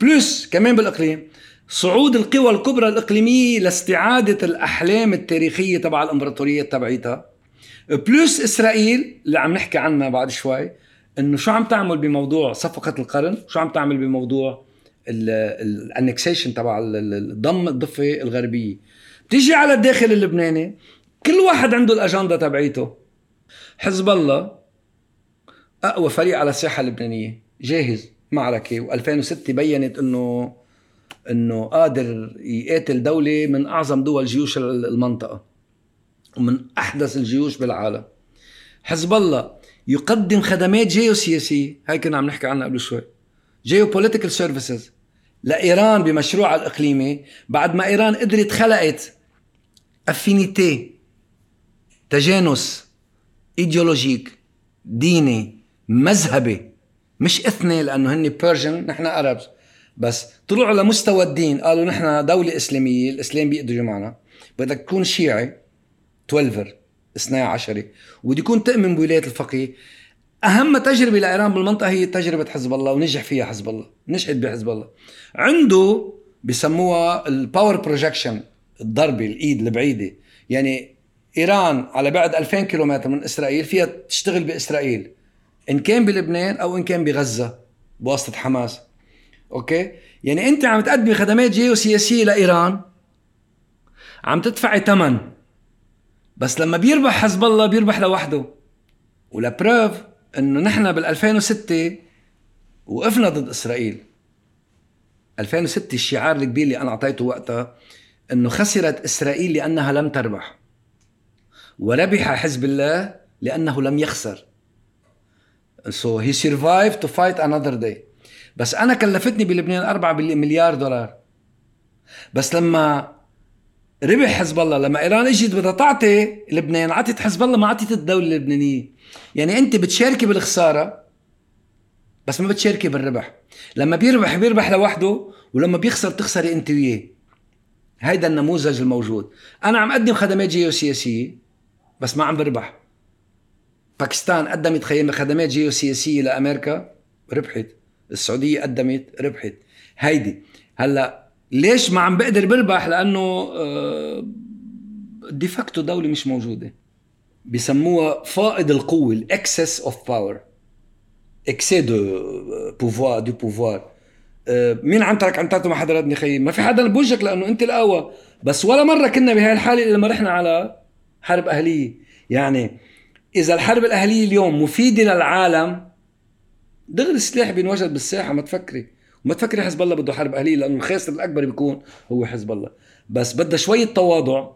بلس كمان بالإقليم صعود القوى الكبرى الإقليمية لاستعادة الأحلام التاريخية تبع الإمبراطورية تبعيتها، بلس إسرائيل اللي عم نحكي عنها بعد شوي، إنه شو عم تعمل بموضوع صفقة القرن، شو عم تعمل بموضوع الانكسيشن تبع الضم الضفة الغربية. بتيجي على الداخل اللبناني، كل واحد عنده الأجندة تبعيته. حزب الله أقوى فريق على الساحة اللبنانية، جاهز معركة، وألفين وستة بيّنت إنه إنه قادر يقاتل دولة من أعظم دول جيوش المنطقة ومن أحدث الجيوش بالعالم. حزب الله يقدم خدمات جيوسياسية، هاي كنا عم نحكي عنها قبل شوي، جيوبوليتيكال سيرفيسز لإيران بمشروع الإقليمي، بعد ما إيران قدرت خلقت أفينيتي، تجانس ايديولوجيك ديني مذهبي، مش إثني، لأنه هني بيرجن نحن أرابز، بس طلعوا لمستوى الدين قالوا نحن دولة إسلامية، الإسلام بيقدروا معنا، بدك تكون شيعي تولفر اثنى عشري، ودي يكون تؤمن بولاية الفقيه. أهم تجربة لإيران بالمنطقة هي تجربة حزب الله، ونجح فيها حزب الله، نجحت بحزب الله. عنده بسموها الباور بروجكشن، الضربة الإيد البعيدة، يعني إيران على بعد ألفين كيلومتر من إسرائيل فيها تشتغل بإسرائيل، إن كان بلبنان أو إن كان بغزة بواسطة حماس. أوكي؟ يعني أنت عم تقدم خدمات جيوسياسية لإيران، عم تدفع ثمن، بس لما بيربح حزب الله بيربح لوحده. ولا بروف إنه نحن بالألفين وستة وقفنا ضد إسرائيل. ألفين وستة الشعار الكبير اللي أنا أعطيته وقتها إنه خسرت إسرائيل لأنها لم تربح، وربح حزب الله لأنه لم يخسر. So he survived to fight another day. بس أنا كلفتني بلبنان أربعة مليار دولار، بس لما ربح حزب الله، لما إيران اجت بدها تعطي لبنان عطت حزب الله، ما عطت الدولة اللبنانية. يعني أنت بتشاركي بالخسارة بس ما بتشاركي بالربح. لما بيربح بيربح لوحده، ولما بيخسر تخسري أنت وياه. هيدا النموذج الموجود. أنا عم أقدم خدمات جيوسياسية بس ما عم بربح. باكستان قدمت خدمات جيوسياسية لأمريكا، ربحت. السعودية قدمت، ربحت. هيدي هلا ليش ما عم بقدر بربح؟ لأنه ديفاكتو دولة مش موجودة، بيسموها فائض القوة، الأكسس أوف باور، إكسيد بوفوار دو بوفوار. مين عم ترك عم تركه مع حضراتني خيي؟ ما في حدا بوجهك لأنه أنت الأقوى. بس ولا مرة كنا بهاي الحالة لما رحنا على حرب أهلية. يعني إذا الحرب الأهلية اليوم مفيدة للعالم، دغري السلاح بينوجد بالساحة. ما تفكري وما تفكري حزب الله بده حرب أهلية، لأنه الخاسر الأكبر بيكون هو حزب الله. بس بدها شوية تواضع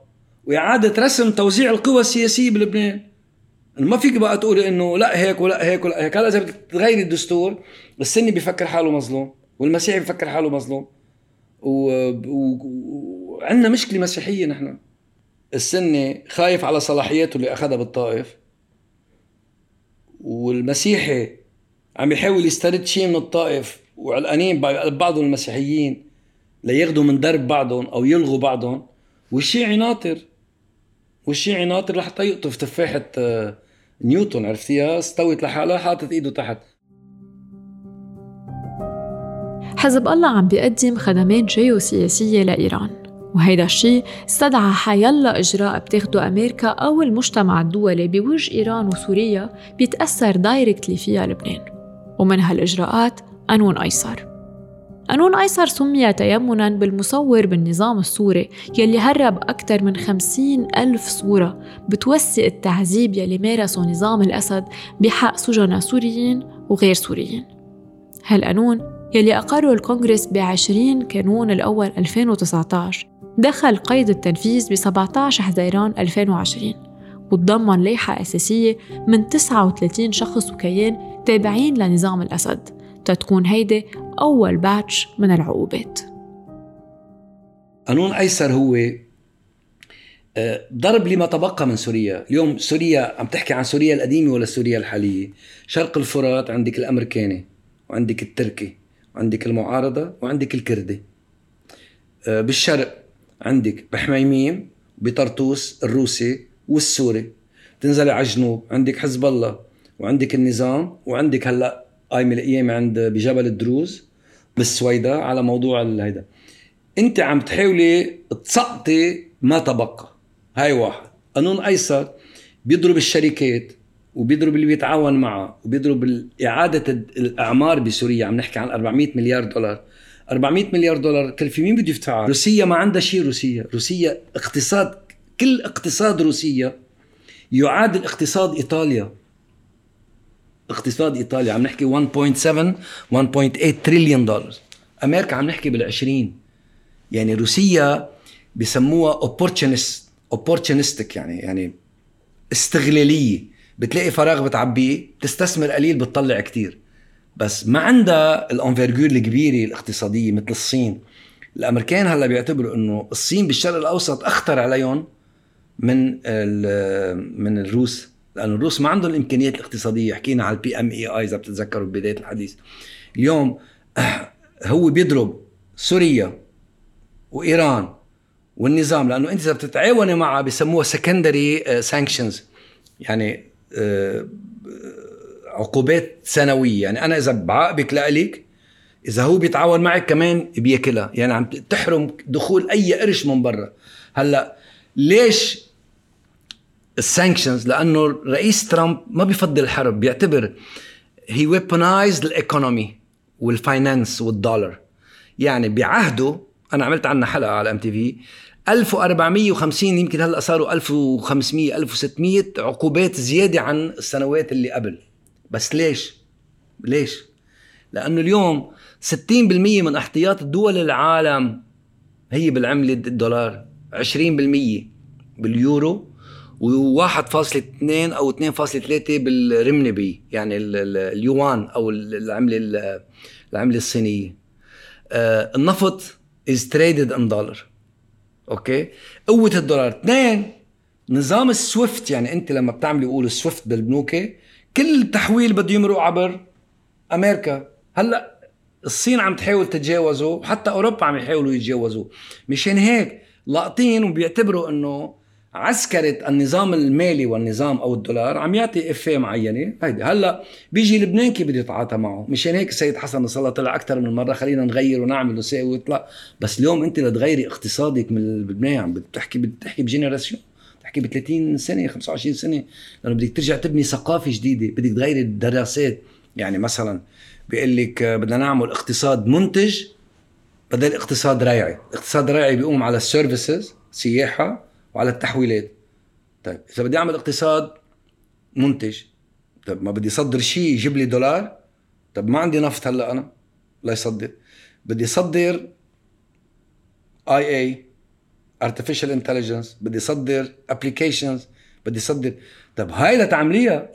وإعادة رسم توزيع القوى السياسية بلبنان. ما فيك بقى تقولي إنه لا هيك ولا هيك ولا هيك. هلا إذا بدك تغيري الدستور، السني بيفكر حاله مظلوم، والمسيحي بيفكر حاله مظلوم، وعندنا و... و... مشكلة مسيحية نحن. السني خايف على صلاحياته اللي أخذها بالطائف، والمسيحي عم يحاول يسترد شيء من الطائف، وعلقانين بعضهم المسيحيين لياخدوا من درب بعضهم أو يلغوا بعضهم، والشيعي ناطر والشيعي ناطر لحتى يقطف تفاحة نيوتن، عرفتيها؟ استوت لحالها حاطت إيده تحت. حزب الله عم بيقدم خدمات جيوسياسية لإيران، وهيدا الشيء استدعى حيلا إجراء بتاخده أمريكا أو المجتمع الدولي بوجه إيران وسوريا بيتأثر دايركتلي فيها لبنان. ومن هالإجراءات قانون أيسر. قانون أيسر سمي تيمناً بالمصور بالنظام السوري يلي هرب أكثر من خمسين ألف صورة بتوثق التعذيب يلي مارسه نظام الأسد بحق سجناء سوريين وغير سوريين. هالقانون يلي أقره الكونغرس بعشرين كانون الأول ألفين وتسعة عشر دخل قيد التنفيذ بسبعة عشر حزيران ألفين وعشرين، وتضمن لائحة أساسية من تسعة وثلاثين شخص وكيان تابعين لنظام الأسد، تتكون هيدي أول باتش من العقوبات. قانون أيسر هو ضرب لما تبقى من سوريا. اليوم سوريا عم تحكي عن سوريا القديمة ولا سوريا الحالية؟ شرق الفرات عندك الأمريكاني وعندك التركي وعندك المعارضة وعندك الكردي. بالشرق عندك بحميميم بطرطوس الروسي والسوري. تنزل على الجنوب عندك حزب الله وعندك النظام وعندك هلأ قايمة الأيام عند بجبل الدروز بالسويداء على موضوع هيدا. انت عم تحاولي تسقطي ما تبقى. هاي واحد. قانون أيسر بيضرب الشركات وبيضرب اللي بيتعاون معه وبيضرب إعادة الأعمار بسوريا. عم نحكي عن أربعمية مليار دولار. أربعمية مليار دولار كلفة مين بده يدفعها؟ روسيا ما عندها شيء. روسيا روسيا اقتصاد، كل اقتصاد روسيا يعادل اقتصاد إيطاليا. اقتصاد إيطاليا عم نحكي واحد فاصلة سبعة واحد فاصلة ثمانية تريليون دولار. أمريكا عم نحكي بالعشرين. يعني روسيا بسموها opportunist opportunistic يعني يعني استغلالية. بتلاقي فراغ بتعبيه، تستثمر قليل بتطلع كتير، بس ما عندها الانفيرجور الكبيرة الاقتصادية مثل الصين. الأمريكان هلا بيعتبروا إنه الصين بالشرق الأوسط أخطر عليهم من من الروس، لأن الروس ما عندهم الإمكانيات الاقتصادية. حكينا على البي ام اي اي إذا بتتذكروا بداية الحديث. اليوم هو بيضرب سوريا وإيران والنظام، لأنه أنت إذا بتتعاوني معه بيسموها secondary sanctions، يعني عقوبات سنوية. يعني أنا إذا بعاقبك لأليك، إذا هو بيتعاون معك كمان بياكلها. يعني عم تحرم دخول أي قرش من برا. هلأ ليش السانكشنز؟ لأنه رئيس ترامب ما بيفضل الحرب، بيعتبر he weaponized الإيكونومي والفاينانس والدولار. يعني بعهده، أنا عملت عنه حلقة على ام تي في، ألف وأربعمية وخمسين يمكن هلأ صاروا ألف وخمسمية ألف وستمية عقوبات زيادة عن السنوات اللي قبل. بس ليش؟ ليش؟ لأنه اليوم ستين بالمية من احتياط دول العالم هي بالعملة الدولار، عشرين بالمية باليورو، وواحد فاصلة اثنين أو اثنين فاصلة ثلاثة بالرمنبي، يعني اليوان أو العملة العملة الصينية. النفط is traded in dollar. اوكي، قوه الدولار. اثنين، نظام السويفت. يعني انت لما بتعملي قول السويفت بالبنوكي، كل تحويل بده يمرق عبر امريكا. هلا الصين عم تحاول تتجاوزه، وحتى اوروبا عم يحاولوا يتجاوزوه. مشان هيك لاقطين، وبيعتبروا انه عسكرة النظام المالي والنظام او الدولار عم يعطي افه معينه. هيدي هلا بيجي لبنان كيف بده يتعاطى معه. مشان هيك السيد حسن نصر الله طلع اكثر من مره، خلينا نغير ونعمل وساوي وطلع. بس اليوم انت لتغيري اقتصادك من لبنان، عم بتحكي بتحكي بجينيراسيون، بتحكي ب ثلاثين سنة خمسة وعشرين سنة، لانه بدك ترجع تبني ثقافه جديده، بدك تغيري الدراسات. يعني مثلا بيقول لك بدنا نعمل اقتصاد منتج بدل اقتصاد رايعي. اقتصاد رايعي بيقوم على السيرفيسز، سياحه، وعلى التحويلات. طيب إذا بدي أعمل اقتصاد منتج، طيب ما بدي صدر شيء يجيب لي دولار. طيب ما عندي نفط هلأ أنا لا يصدر، بدي صدر آي إيه Artificial Intelligence، بدي صدر Applications، بدي صدر. طيب هاي لتعمليها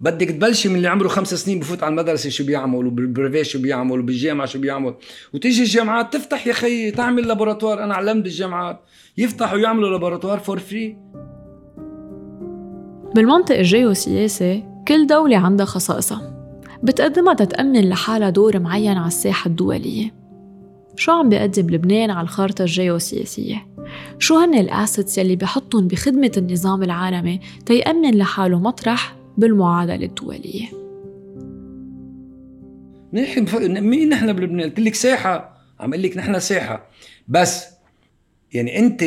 بدك تبلشي من اللي عمره خمس سنين بفوت على المدرسه شو بيعمل وبالبريفيه شو بيعمل وبالجامعه شو بيعمل، وتيجي الجامعات تفتح يا خيي تعمل لابوراتوار. انا علمت بالجامعات يفتحوا يعملوا لابوراتوار فور فري. بالمنطق الجيوسياسي كل دوله عندها خصائصها بتقدمها تتامن لحالها دور معين على الساحه الدوليه. شو عم بيقدم لبنان على الخارطه الجيوسياسيه؟ شو هن الاسيتس يلي بحطهم بخدمه النظام العالمي تيامن لحاله مطرح بالمعادلة الدولية؟ نحن مين نحن بلبنان؟ قلت لك ساحة، عم قلت لك نحن ساحة، بس يعني أنت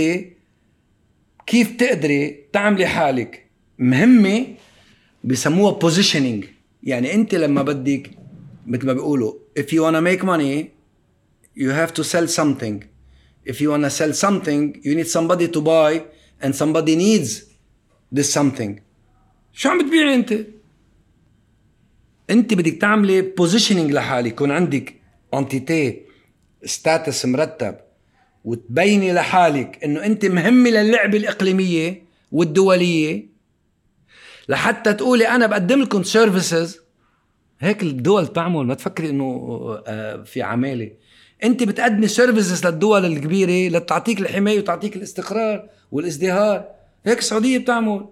كيف تقدري تعملي حالك مهمة بسموها positioning. يعني أنت لما بدك مثل ما بيقولوا if you wanna make money you have to sell something, if you wanna sell something you need somebody to buy and somebody needs this something. شو عم تبيعي انت؟ انت بدك تعملي بوزيشنينج لحالك، يكون عندك انتيتي ستاتس مرتب وتبيني لحالك انه انت مهمه للعبه الاقليميه والدوليه لحتى تقولي انا بقدم لكم سيرفيسز. هيك الدول بتعمل، ما تفكري انه في عماله. انت بتقدمي سيرفيسز للدول الكبيره لتعطيك الحمايه وتعطيك الاستقرار والازدهار. هيك السعوديه بتعمل،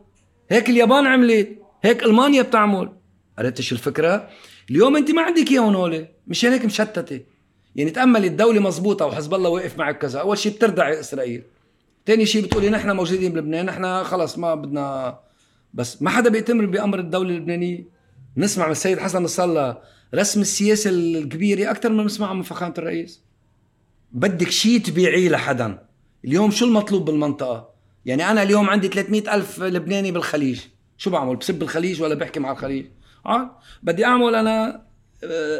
هيك اليابان عملت، هيك ألمانيا بتعمل. قرأت شو الفكرة؟ اليوم أنت ما عندك يا هونولي، مش هيك مشتتة. يعني تأمل الدولة مزبوطة وحزب الله واقف معك كذا، أول شيء بتردع إسرائيل، تاني شيء بتقولي نحن موجودين بلبنان، نحن خلص ما بدنا، بس ما حدا بيأتمر بأمر الدولة اللبنانية. نسمع من السيد حسن نصرالله رسم السياسة الكبيرة أكتر من نسمعه من فخامة الرئيس. بدك شيء تبيعيه لحدا. اليوم شو المطلوب بالمنطقة؟ يعني أنا اليوم عندي ثلاثمية ألف لبناني بالخليج، شو بعمل؟ بسب الخليج ولا بحكي مع الخليج؟ آه بدي أعمل أنا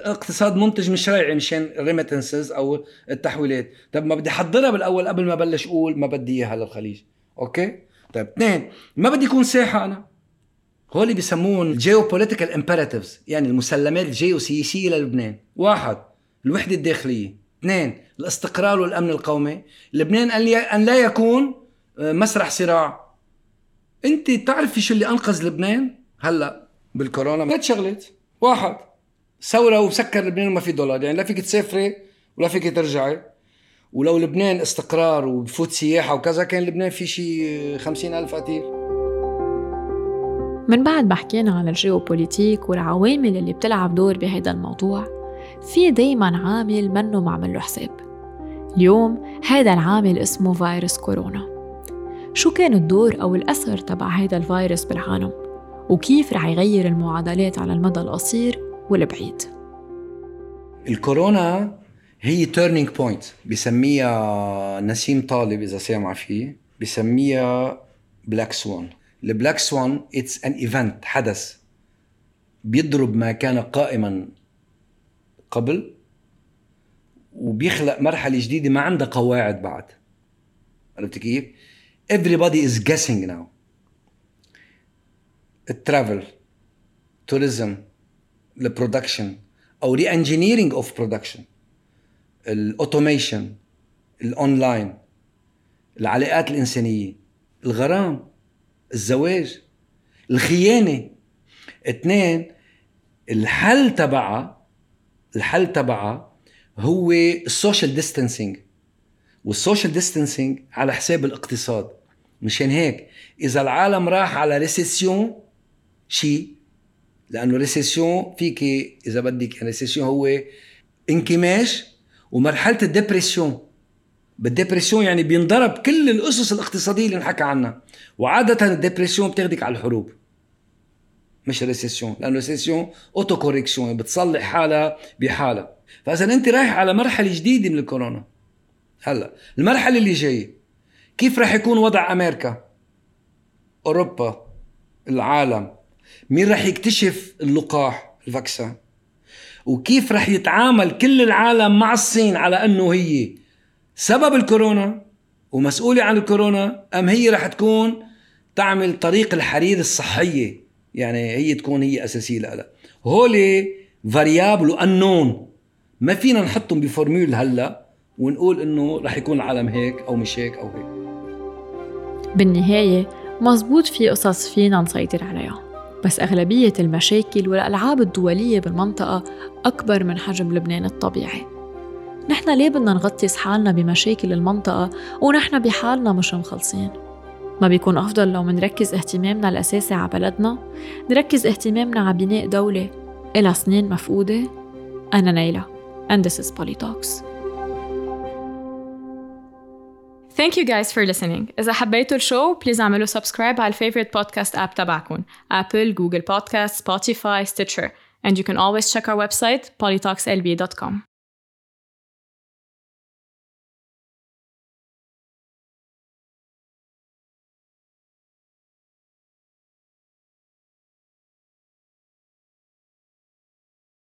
اقتصاد منتج مش رايعي مشان ريميتنسز أو التحويلات. طب ما بدي حضرها بالأول قبل ما بلش أقول ما بدي إياها للخليج. أوكي؟ طيب اثنين، ما بدي يكون ساحة أنا. هو اللي بيسمون جيوبوليتيكال امبيراتيفز، يعني المسلمات الجيوسياسية للبنان. واحد، الوحدة الداخلية. اثنين، الاستقرار والأمن القومي. لبنان أن لا يكون مسرح صراع. انت تعرفي شو اللي انقذ لبنان هلا بالكورونا؟ ما تشغلت واحد ثوره وسكر لبنان وما في دولار، يعني لا فيك تسافري ولا فيك ترجعي. ولو لبنان استقرار وبفوت سياحه وكذا كان لبنان في شيء خمسين ألف قتيل. من بعد ما حكينا على الجيوبوليتيك والعوامل اللي بتلعب دور بهذا الموضوع، في دايما عامل منه معمل له حساب. اليوم هذا العامل اسمه فيروس كورونا. شو كان الدور أو الأثر تبع هذا الفيروس بالعالم؟ وكيف رح يغير المعادلات على المدى القصير والبعيد؟ الكورونا هي turning point، بسميها نسيم طالب إذا سامع فيه، بسميها black swan. البلاك سوان it's an event، حدث بيضرب ما كان قائما قبل وبيخلق مرحلة جديدة ما عندها قواعد بعد. عرفت كيف؟ Everybody is guessing now. Travel, tourism, the production, or the engineering of production, the automation, the online, the علاقات الإنسانية, الغرام, الزواج, الخيانة. اثنين، الحل تبعها الحل تبعها هو social distancing. والسوشيال ديستانسينج على حساب الاقتصاد. مشان هيك اذا العالم راح على ريسيسيون شيء، لانه ريسيسيون فيك اذا بدك ريسيسيون هو انكماش ومرحله الدبريسيون. بالدبريسيون يعني بينضرب كل الاسس الاقتصاديه اللي نحكي عنها، وعاده الدبريسيون بتاخدك على الحروب مش ريسيسيون، لانه ريسيسيون اوتو كوريكشن بتصلح حالها بحالها. فاذا انت رايح على مرحله جديده من الكورونا. هلا المرحله اللي جايه كيف راح يكون وضع امريكا، اوروبا، العالم؟ مين راح يكتشف اللقاح الفاكسين؟ وكيف راح يتعامل كل العالم مع الصين على انه هي سبب الكورونا ومسؤوله عن الكورونا، ام هي راح تكون تعمل طريق الحرير الصحيه، يعني هي تكون هي اساسيه لها؟ هولي فاريابل وانون ما فينا نحطهم بفورمول هلا ونقول إنه رح يكون العالم هيك أو مش هيك أو هيك. بالنهاية مزبوط في قصص فينا نسيطر عليها، بس أغلبية المشاكل والألعاب الدولية بالمنطقة أكبر من حجم لبنان الطبيعي. نحن ليه بدنا نغطس حالنا بمشاكل المنطقة ونحن بحالنا مش مخلصين؟ ما بيكون أفضل لو منركز اهتمامنا الأساسي على بلدنا؟ نركز اهتمامنا على بناء دولة إلى سنين مفقودة؟ أنا نايلة and this is Polytalks. Thank you guys for listening. إذا حبيتوا الشو please اعملوا subscribe على favorite podcast app تبعكم Apple, Google Podcasts, Spotify, Stitcher and you can always check our website polytalkslb dot com.